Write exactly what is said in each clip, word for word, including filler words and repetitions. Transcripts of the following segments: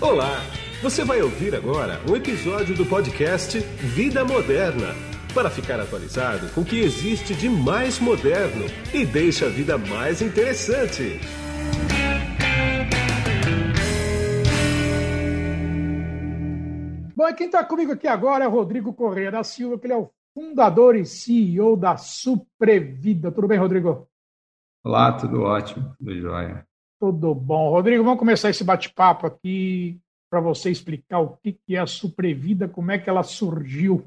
Olá, você vai ouvir agora um episódio do podcast Vida Moderna, para ficar atualizado com o que existe de mais moderno e deixa a vida mais interessante. Bom, quem está comigo aqui agora é o Rodrigo Corrêa da Silva, que ele é o fundador e C E O da Suprevida. Tudo bem, Rodrigo? Olá, tudo ótimo, tudo jóia. Tudo bom. Rodrigo, vamos começar esse bate-papo aqui para você explicar o que é a Suprevida, como é que ela surgiu.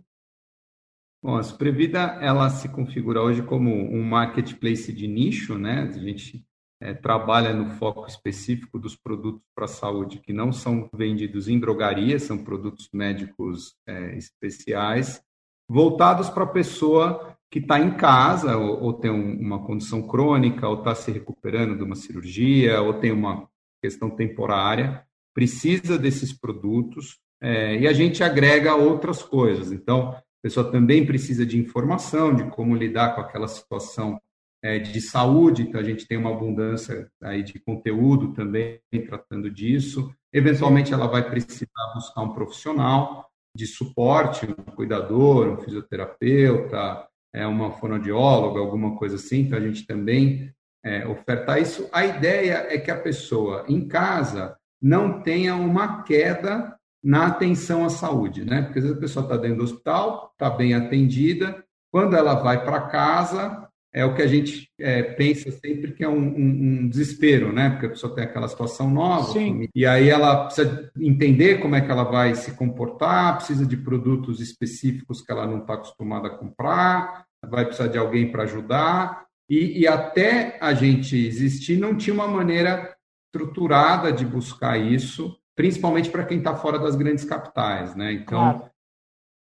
Bom, a Suprevida, ela se configura hoje como um marketplace de nicho, né? A gente é, trabalha no foco específico dos produtos para a saúde que não são vendidos em drogarias, são produtos médicos é, especiais, voltados para a pessoa que está em casa ou, ou tem um, uma condição crônica, ou está se recuperando de uma cirurgia, ou tem uma questão temporária, precisa desses produtos é, e a gente agrega outras coisas. Então, a pessoa também precisa de informação, de como lidar com aquela situação é, de saúde, então a gente tem uma abundância aí de conteúdo também tratando disso. Eventualmente, ela vai precisar buscar um profissional de suporte, um cuidador, um fisioterapeuta, é, uma fonoaudióloga, alguma coisa assim, então a gente também é, oferta isso. A ideia é que a pessoa em casa não tenha uma queda na atenção à saúde, né? Porque às vezes a pessoa está dentro do hospital, está bem atendida, quando ela vai para casa, é o que a gente é, pensa sempre que é um, um, um desespero, né? Porque a pessoa tem aquela situação nova, Sim. e aí ela precisa entender como é que ela vai se comportar, precisa de produtos específicos que ela não está acostumada a comprar, vai precisar de alguém para ajudar, e, e até a gente existir, não tinha uma maneira estruturada de buscar isso, principalmente para quem está fora das grandes capitais, né? Então, claro.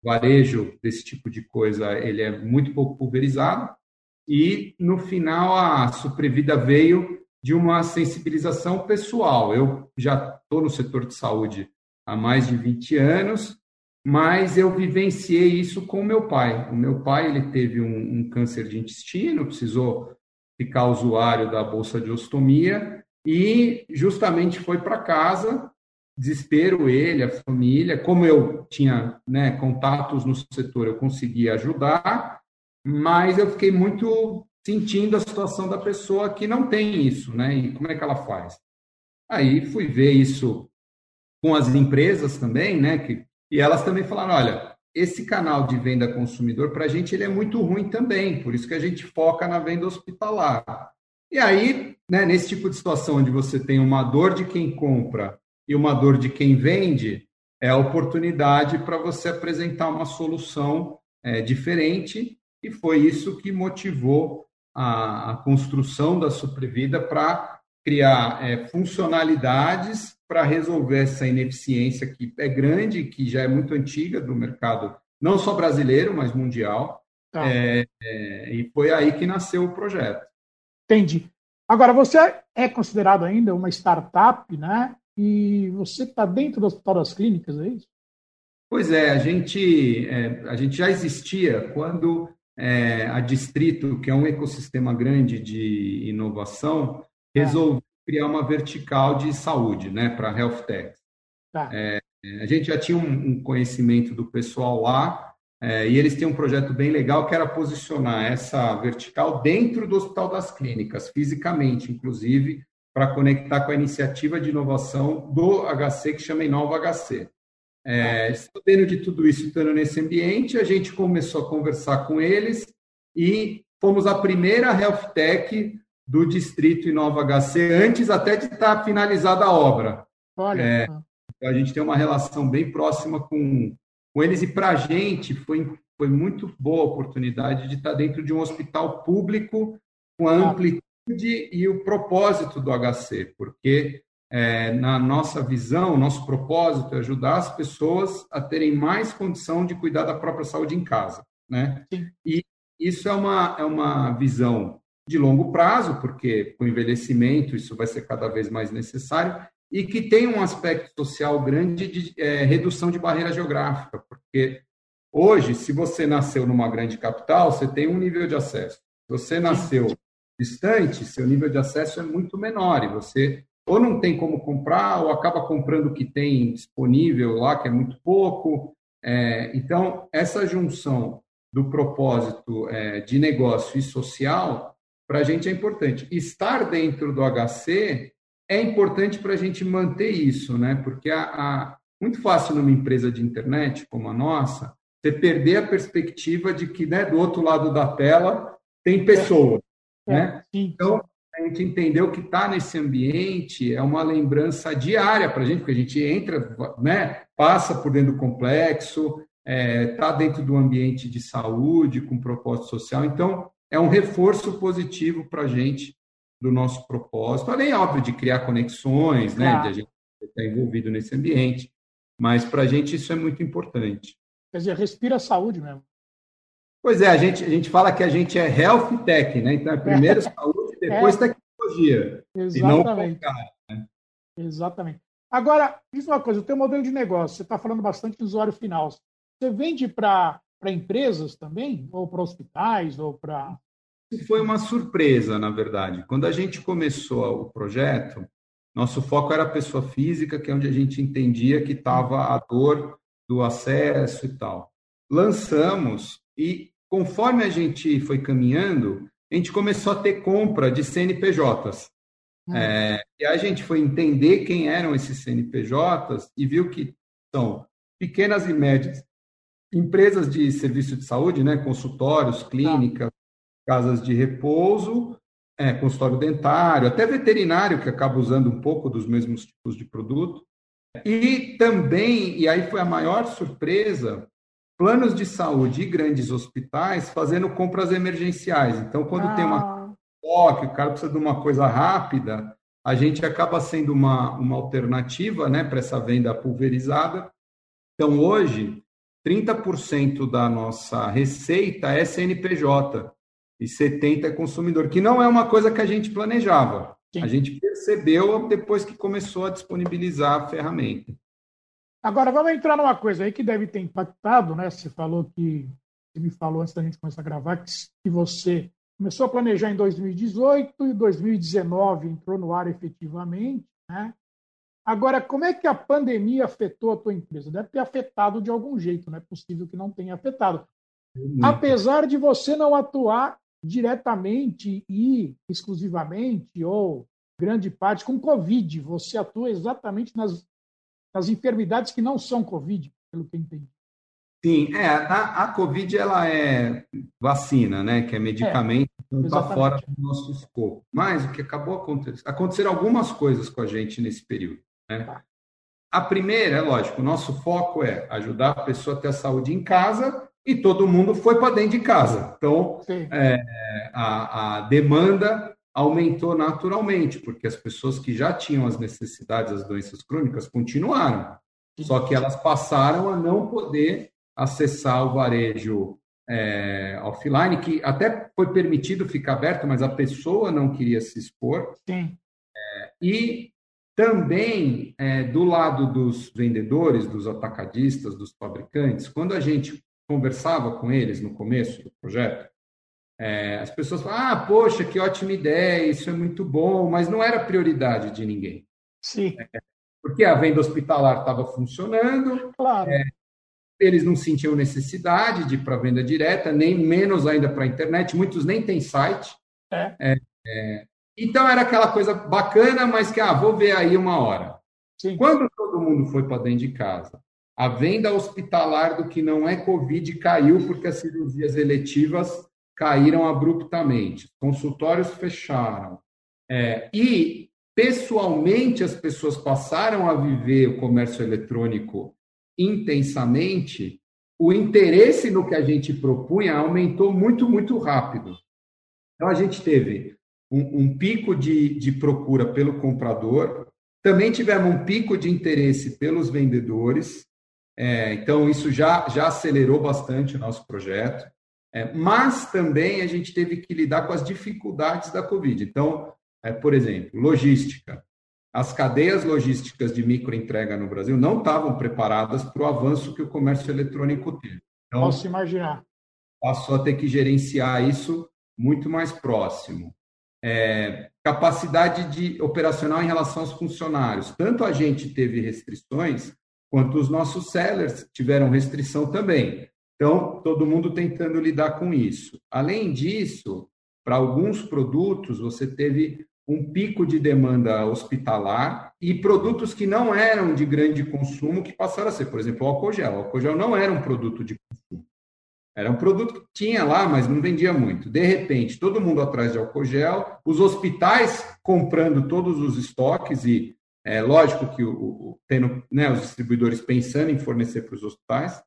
O varejo desse tipo de coisa, ele é muito pouco pulverizado e, no final, a Suprevida veio de uma sensibilização pessoal. Eu já estou no setor de saúde há mais de vinte anos, mas eu vivenciei isso com o meu pai. O meu pai, ele teve um, um câncer de intestino, precisou ficar usuário da bolsa de ostomia e justamente foi para casa. Desespero ele, a família, como eu tinha, né, contatos no setor, eu conseguia ajudar, mas eu fiquei muito sentindo a situação da pessoa que não tem isso, né? E como é que ela faz? Aí fui ver isso com as empresas também, né? Que, e elas também falaram, olha, esse canal de venda consumidor, para a gente, ele é muito ruim também, por isso que a gente foca na venda hospitalar. E aí, né, nesse tipo de situação onde você tem uma dor de quem compra e uma dor de quem vende, é a oportunidade para você apresentar uma solução é, diferente, e foi isso que motivou a, a construção da Suprevida para criar é, funcionalidades para resolver essa ineficiência que é grande, que já é muito antiga do mercado, não só brasileiro, mas mundial, tá. é, é, e foi aí que nasceu o projeto. Entendi. Agora, você é considerado ainda uma startup, né? E você está dentro do Hospital das Clínicas, é isso? Pois é, a gente, é, a gente já existia quando é, a Distrito, que é um ecossistema grande de inovação, é. resolveu criar uma vertical de saúde, né, para a Health Tech. Tá. É, a gente já tinha um, um conhecimento do pessoal lá, é, e eles têm um projeto bem legal que era posicionar essa vertical dentro do Hospital das Clínicas, fisicamente, inclusive, para conectar com a iniciativa de inovação do H C, que chama Inova H C. É, sabendo de tudo isso, estando nesse ambiente, a gente começou a conversar com eles e fomos a primeira health tech do Distrito Inova H C, antes até de estar finalizada a obra. Olha. É, então a gente tem uma relação bem próxima com, com eles, e para a gente foi, foi muito boa a oportunidade de estar dentro de um hospital público com a amplitude e o propósito do H C, porque é, na nossa visão, nosso propósito é ajudar as pessoas a terem mais condição de cuidar da própria saúde em casa, né? E isso é uma, é uma visão de longo prazo, porque com o envelhecimento isso vai ser cada vez mais necessário, e que tem um aspecto social grande de é, redução de barreira geográfica, porque hoje, se você nasceu numa grande capital, você tem um nível de acesso. Se você nasceu distante, seu nível de acesso é muito menor e você ou não tem como comprar, ou acaba comprando o que tem disponível lá, que é muito pouco. É, então, essa junção do propósito é, de negócio e social, para a gente é importante. Estar dentro do H C é importante para a gente manter isso, né? Porque a, a, muito fácil numa empresa de internet como a nossa, você perder a perspectiva de que, né, do outro lado da tela tem pessoa. É. Né? É. Então, a gente entendeu que estar nesse ambiente é uma lembrança diária para a gente, porque a gente entra, né, passa por dentro do complexo, está é, dentro do ambiente de saúde, com propósito social. Então, é um reforço positivo para a gente do nosso propósito, além, óbvio, de criar conexões, né, claro, de a gente estar envolvido nesse ambiente. Mas, para a gente, isso é muito importante. Quer dizer, respira a saúde mesmo. Pois é, a gente, a gente fala que a gente é health tech, né? Então, é primeiro saúde, depois é. tecnologia. Exatamente. E não focar, né? Exatamente. Agora, diz uma coisa, o teu modelo de negócio, você está falando bastante do usuário final. Você vende para empresas também? Ou para hospitais? Ou para... Isso foi uma surpresa, na verdade. Quando a gente começou o projeto, nosso foco era a pessoa física, que é onde a gente entendia que estava a dor do acesso e tal. Lançamos e, conforme a gente foi caminhando, a gente começou a ter compra de C N P Js. Hum. É, e a gente foi entender quem eram esses C N P Js e viu que são pequenas e médias empresas de serviço de saúde, né, consultórios, clínicas, ah. casas de repouso, é, consultório dentário, até veterinário, que acaba usando um pouco dos mesmos tipos de produto. E também, e aí foi a maior surpresa, planos de saúde e grandes hospitais fazendo compras emergenciais. Então, quando ah. tem uma toque, o cara precisa de uma coisa rápida, a gente acaba sendo uma, uma alternativa, né, para essa venda pulverizada. Então, hoje, trinta por cento da nossa receita é C N P J e setenta por cento é consumidor, que não é uma coisa que a gente planejava. Sim. A gente percebeu depois que começou a disponibilizar a ferramenta. Agora, vamos entrar numa coisa aí que deve ter impactado, né? Você falou que, você me falou antes da gente começar a gravar, que, que você começou a planejar em dois mil e dezoito e dois mil e dezenove entrou no ar efetivamente, né? Agora, como é que a pandemia afetou a tua empresa? Deve ter afetado de algum jeito, não é possível que não tenha afetado. Muito. Apesar de você não atuar diretamente e exclusivamente, ou grande parte, com Covid. Você atua exatamente nas, nas enfermidades que não são Covid, pelo que eu entendi. Sim, é, a, a Covid ela é vacina, né, que é medicamento, é, então está fora do nosso escopo. Mas o que acabou acontecendo... Aconteceram algumas coisas com a gente nesse período, né? Tá. A primeira, é lógico, o nosso foco é ajudar a pessoa a ter a saúde em casa... E todo mundo foi para dentro de casa. Então, é, a, a demanda aumentou naturalmente, porque as pessoas que já tinham as necessidades, as doenças crônicas, continuaram. Só que elas passaram a não poder acessar o varejo é, offline, que até foi permitido ficar aberto, mas a pessoa não queria se expor. Sim. É, e também, é, do lado dos vendedores, dos atacadistas, dos fabricantes, quando a gente conversava com eles no começo do projeto, é, as pessoas falavam, ah, poxa, que ótima ideia, isso é muito bom, mas não era prioridade de ninguém. Sim. É, porque a venda hospitalar estava funcionando, claro. É, eles não sentiam necessidade de ir para a venda direta, nem menos ainda para a internet, muitos nem têm site. É. É, é, então, era aquela coisa bacana, mas que, ah, vou ver aí uma hora. Sim. Quando todo mundo foi para dentro de casa, a venda hospitalar do que não é Covid caiu porque as cirurgias eletivas caíram abruptamente. Consultórios fecharam. É, e, pessoalmente, as pessoas passaram a viver o comércio eletrônico intensamente. O interesse no que a gente propunha aumentou muito, muito rápido. Então, a gente teve um, um pico de, de procura pelo comprador. Também tivemos um pico de interesse pelos vendedores. É, então, isso já, já acelerou bastante o nosso projeto, é, mas também a gente teve que lidar com as dificuldades da Covid. Então, é, por exemplo, logística. As cadeias logísticas de microentrega no Brasil não estavam preparadas para o avanço que o comércio eletrônico teve. Então, posso imaginar. Passou a ter que gerenciar isso muito mais próximo. é, capacidade de, operacional em relação aos funcionários. Tanto a gente teve restrições, quanto os nossos sellers tiveram restrição também. Então, todo mundo tentando lidar com isso. Além disso, para alguns produtos, você teve um pico de demanda hospitalar e produtos que não eram de grande consumo que passaram a ser. Por exemplo, o álcool gel. O álcool gel não era um produto de consumo. Era um produto que tinha lá, mas não vendia muito. De repente, todo mundo atrás de álcool gel, os hospitais comprando todos os estoques e, é, lógico que o, o, tendo, né, os distribuidores pensando em fornecer para os hospitais.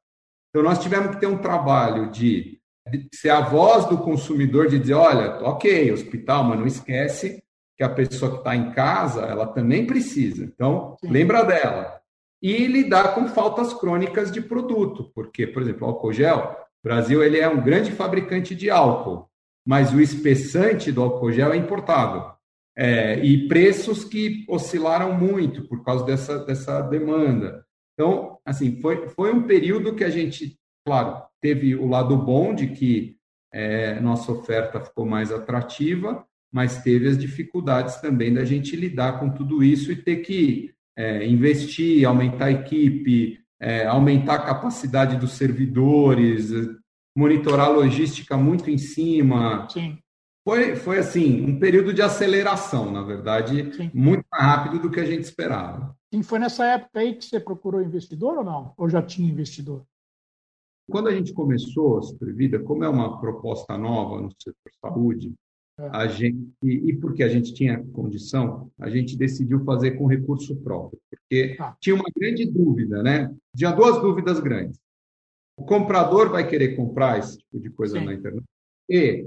Então, nós tivemos que ter um trabalho de, de ser a voz do consumidor, de dizer, olha, ok, hospital, mas não esquece que a pessoa que está em casa, ela também precisa. Então, sim, lembra dela. E lidar com faltas crônicas de produto, porque, por exemplo, o álcool gel, o Brasil ele é um grande fabricante de álcool, mas o espessante do álcool gel é importado. É, e preços que oscilaram muito por causa dessa, dessa demanda. Então, assim, foi, foi um período que a gente, claro, teve o lado bom de que é, nossa oferta ficou mais atrativa, mas teve as dificuldades também da gente lidar com tudo isso e ter que é, investir, aumentar a equipe, é, aumentar a capacidade dos servidores, monitorar a logística muito em cima. Sim. Foi, foi, assim, um período de aceleração, na verdade, sim, muito mais rápido do que a gente esperava. E foi nessa época aí que você procurou investidor ou não? Ou já tinha investidor? Quando a gente começou a Suprevida, como é uma proposta nova no setor saúde, é. a gente, e porque a gente tinha condição, a gente decidiu fazer com recurso próprio. Porque ah. tinha uma grande dúvida, né? Tinha duas dúvidas grandes. O comprador vai querer comprar esse tipo de coisa, sim, na internet e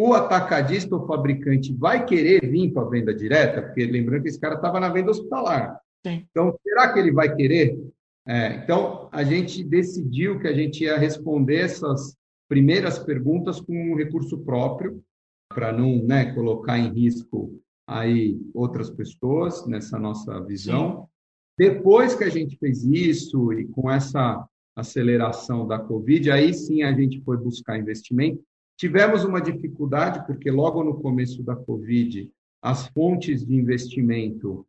o atacadista ou fabricante vai querer vir para a venda direta, porque lembrando que esse cara estava na venda hospitalar. Sim. Então, será que ele vai querer? É, então, a gente decidiu que a gente ia responder essas primeiras perguntas com um recurso próprio, para não, né, colocar em risco aí outras pessoas nessa nossa visão. Sim. Depois que a gente fez isso e com essa aceleração da Covid, aí sim a gente foi buscar investimento. Tivemos uma dificuldade, porque logo no começo da Covid, as fontes de investimento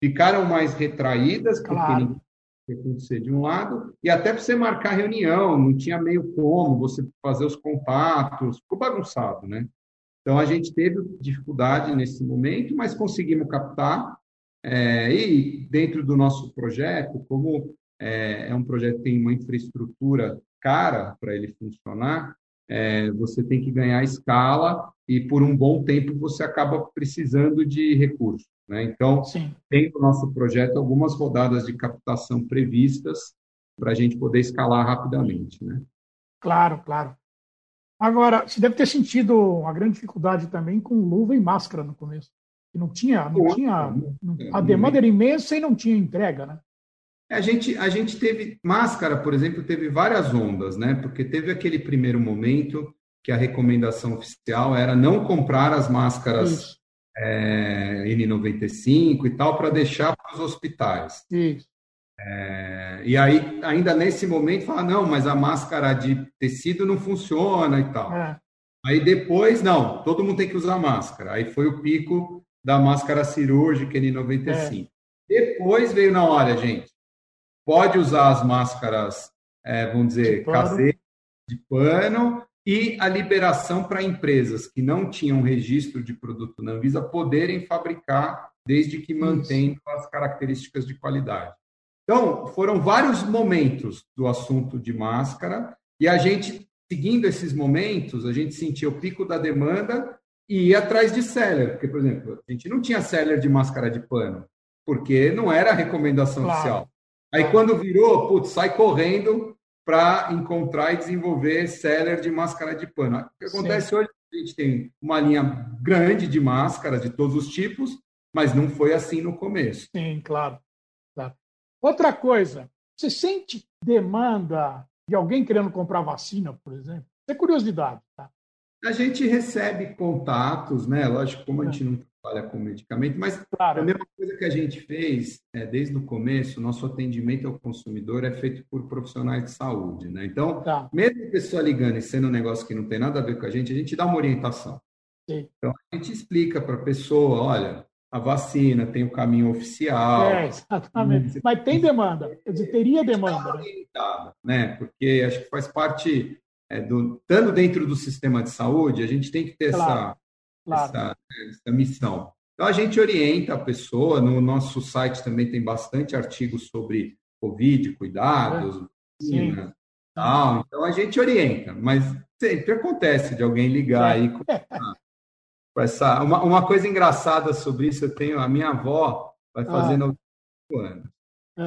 ficaram mais retraídas, claro, porque não acontecer de um lado, e até para você marcar reunião, não tinha meio como, você fazer os contatos, ficou bagunçado, né? Então, a gente teve dificuldade nesse momento, mas conseguimos captar, é, e dentro do nosso projeto, como é, é um projeto que tem uma infraestrutura cara para ele funcionar, É, você tem que ganhar escala e, por um bom tempo, você acaba precisando de recursos, né? Então, sim, tem no nosso projeto algumas rodadas de captação previstas para a gente poder escalar rapidamente, né? Claro, claro. Agora, você deve ter sentido uma grande dificuldade também com luva e máscara no começo. Não tinha, não Pô, tinha, não, a demanda era imensa e não tinha entrega, né? A gente, a gente teve, máscara, por exemplo, teve várias ondas, né? Porque teve aquele primeiro momento que a recomendação oficial era não comprar as máscaras é, N noventa e cinco e tal, para deixar para os hospitais. É, e aí, ainda nesse momento, falar, não, mas a máscara de tecido não funciona e tal. É. Aí depois, não, todo mundo tem que usar máscara. Aí foi o pico da máscara cirúrgica N noventa e cinco. É. Depois veio na hora, gente, pode usar as máscaras, é, vamos dizer, de caseiras, de pano, e a liberação para empresas que não tinham registro de produto na Anvisa poderem fabricar, desde que mantendo as características de qualidade. Então, foram vários momentos do assunto de máscara, e a gente, seguindo esses momentos, a gente sentia o pico da demanda e ia atrás de seller, porque, por exemplo, a gente não tinha seller de máscara de pano, porque não era a recomendação, claro, oficial. Aí, quando virou, putz, sai correndo para encontrar e desenvolver seller de máscara de pano. O que acontece, sim, hoje, a gente tem uma linha grande de máscaras de todos os tipos, mas não foi assim no começo. Sim, claro, claro. Outra coisa, você sente demanda de alguém querendo comprar vacina, por exemplo? Isso é curiosidade, tá? A gente recebe contatos, né? Lógico, como a gente não trabalha com medicamento, mas, claro, a mesma coisa que a gente fez, é, desde o começo, nosso atendimento ao consumidor é feito por profissionais de saúde, né? Então, tá, mesmo a pessoa ligando e sendo um negócio que não tem nada a ver com a gente, a gente dá uma orientação. Sim. Então, a gente explica para a pessoa, olha, a vacina tem o caminho oficial. É, exatamente. Mas tem demanda. Quer dizer, teria demanda. Tá limitada, né? Porque acho que faz parte... É, do, estando dentro do sistema de saúde, a gente tem que ter claro, essa, claro. Essa, essa missão. Então, a gente orienta a pessoa. No nosso site também tem bastante artigos sobre Covid, cuidados, vacina, tal. Então, a gente orienta. Mas sempre acontece de alguém ligar aí com, com essa... Uma, uma coisa engraçada sobre isso, eu tenho... A minha avó vai fazer noventa e cinco anos.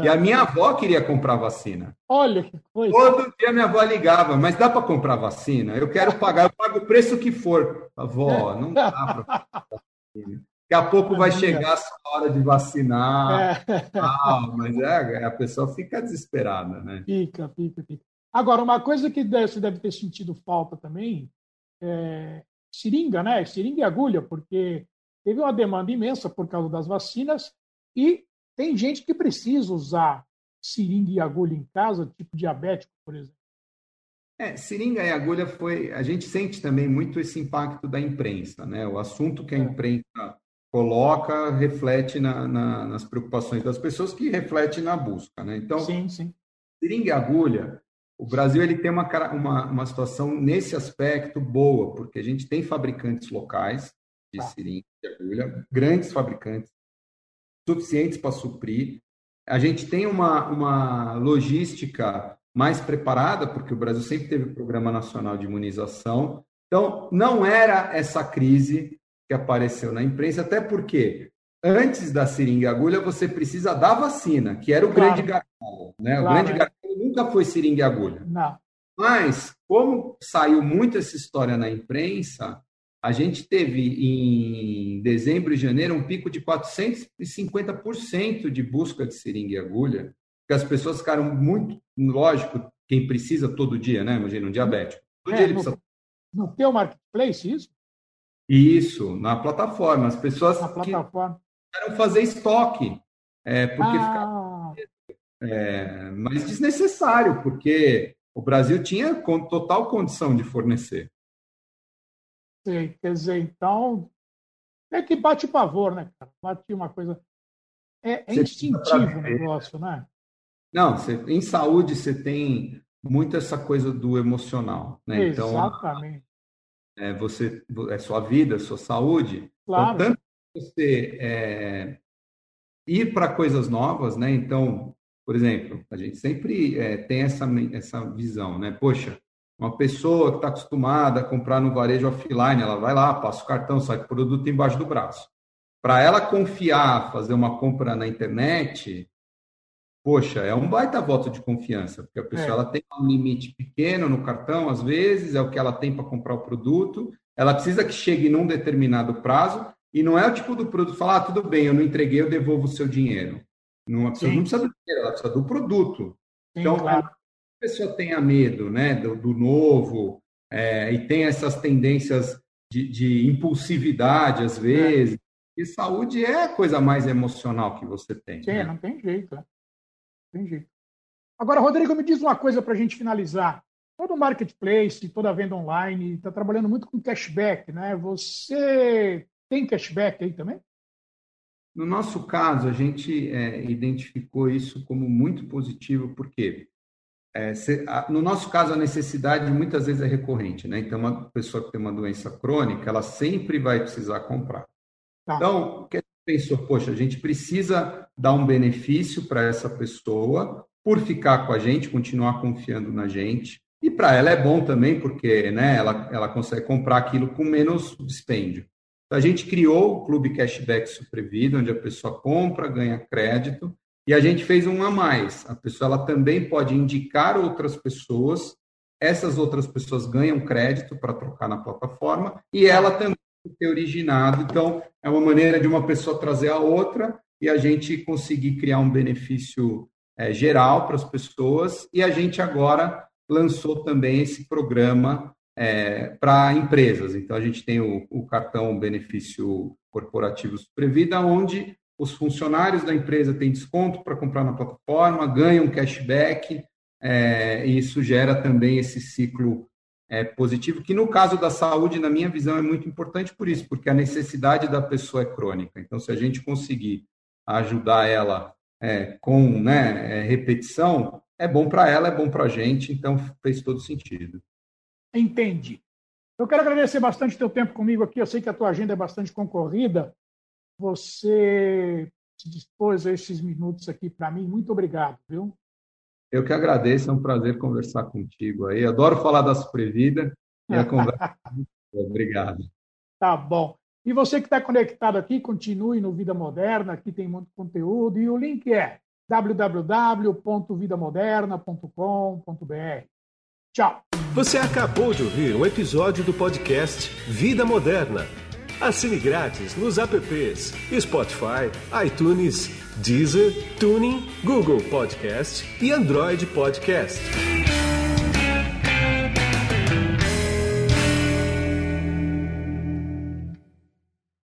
E a minha avó queria comprar vacina. Olha que coisa. Todo dia minha avó ligava, mas dá para comprar vacina? Eu quero pagar, eu pago o preço que for. Avó, não dá para comprar vacina. Daqui a pouco vai chegar a sua hora de vacinar. É. Ah, mas é, a pessoa fica desesperada, né? Fica, fica, fica. Agora, uma coisa que você deve ter sentido falta também é seringa, né? Seringa e agulha, porque teve uma demanda imensa por causa das vacinas e tem gente que precisa usar seringa e agulha em casa, tipo diabético, por exemplo. É, seringa e agulha foi... A gente sente também muito esse impacto da imprensa, né? O assunto que a imprensa coloca reflete na, na, nas preocupações das pessoas, que reflete na busca, né? Então, sim, sim. Seringa e agulha, o Brasil ele tem uma, uma, uma situação nesse aspecto boa, porque a gente tem fabricantes locais de tá. seringa e agulha, grandes fabricantes, suficientes para suprir. A gente tem uma, uma logística mais preparada, porque o Brasil sempre teve o Programa Nacional de Imunização. Então, não era essa crise que apareceu na imprensa, até porque antes da seringa e agulha, você precisa da vacina, que era o claro. grande gargalo, né? Claro, o grande é. gargalo nunca foi seringa e agulha. Não. Mas, como saiu muito essa história na imprensa, a gente teve, em dezembro e janeiro, um pico de quatrocentos e cinquenta por cento de busca de seringa e agulha, porque as pessoas ficaram muito... Lógico, quem precisa todo dia, né? Imagina, um diabético. Todo é, dia ele no, precisa... No teu marketplace, isso? Isso, na plataforma. As pessoas na plataforma. Quiseram fazer estoque, é, porque ah. ficava... É, mas desnecessário, porque o Brasil tinha total condição de fornecer. Sei, quer dizer, então, é que bate o pavor, né, cara? Bate uma coisa... É, é instintivo o negócio, né? Não, você, em saúde você tem muito essa coisa do emocional, né? Exatamente. Então, é, você, é sua vida, sua saúde. Claro. Então, tanto você é, ir para coisas novas, né? Então, por exemplo, a gente sempre é, tem essa, essa visão, né? Poxa, uma pessoa que está acostumada a comprar no varejo offline, ela vai lá, passa o cartão, sai com o produto embaixo do braço. Para ela confiar, fazer uma compra na internet, poxa, é um baita voto de confiança, porque a pessoa é. ela tem um limite pequeno no cartão, às vezes, é o que ela tem para comprar o produto, ela precisa que chegue num determinado prazo, e não é o tipo do produto falar, ah, tudo bem, eu não entreguei, eu devolvo o seu dinheiro. Não, a pessoa Sim. não precisa do dinheiro, ela precisa do produto. Sim, então, claro. A pessoa tenha medo, né, do, do novo, é, e tem essas tendências de, de impulsividade, às vezes, é. e saúde é a coisa mais emocional que você tem. Sim, né? Não tem jeito, né? Não tem jeito. Agora, Rodrigo, me diz uma coisa para a gente finalizar. Todo marketplace, toda venda online, está trabalhando muito com cashback, né? Você tem cashback aí também? No nosso caso, a gente é, identificou isso como muito positivo, por quê? É, no nosso caso, a necessidade muitas vezes é recorrente, né? Então, uma pessoa que tem uma doença crônica, ela sempre vai precisar comprar. Tá. Então, o que a gente pensou? Poxa, a gente precisa dar um benefício para essa pessoa por ficar com a gente, continuar confiando na gente. E para ela é bom também, porque, né, ela, ela consegue comprar aquilo com menos dispêndio. Então, a gente criou o Clube Cashback Suprevida, onde a pessoa compra, ganha crédito. E a gente fez um a mais. A pessoa ela também pode indicar outras pessoas. Essas outras pessoas ganham crédito para trocar na plataforma e ela também ter originado. Então, é uma maneira de uma pessoa trazer a outra e a gente conseguir criar um benefício é, geral para as pessoas. E a gente agora lançou também esse programa é, para empresas. Então, a gente tem o, o Cartão Benefício Corporativo Suprevida, onde... Os funcionários da empresa têm desconto para comprar na plataforma, ganham cashback, é, e isso gera também esse ciclo é, positivo, que no caso da saúde, na minha visão, é muito importante por isso, porque a necessidade da pessoa é crônica. Então, se a gente conseguir ajudar ela é, com né, é, repetição, é bom para ela, é bom para a gente, então fez todo sentido. Entendi. Eu quero agradecer bastante o teu tempo comigo aqui, eu sei que a tua agenda é bastante concorrida, você se dispôs a esses minutos aqui para mim, muito obrigado, viu? Eu que agradeço, é um prazer conversar contigo aí, adoro falar da Suprevida e a conversa. Obrigado. Tá bom. E você que está conectado aqui, continue no Vida Moderna, aqui tem muito conteúdo e o link é w w w ponto vida moderna ponto com ponto b r. Tchau! Você acabou de ouvir um episódio do podcast Vida Moderna. Assine grátis nos apps Spotify, iTunes, Deezer, TuneIn, Google Podcast e Android Podcast.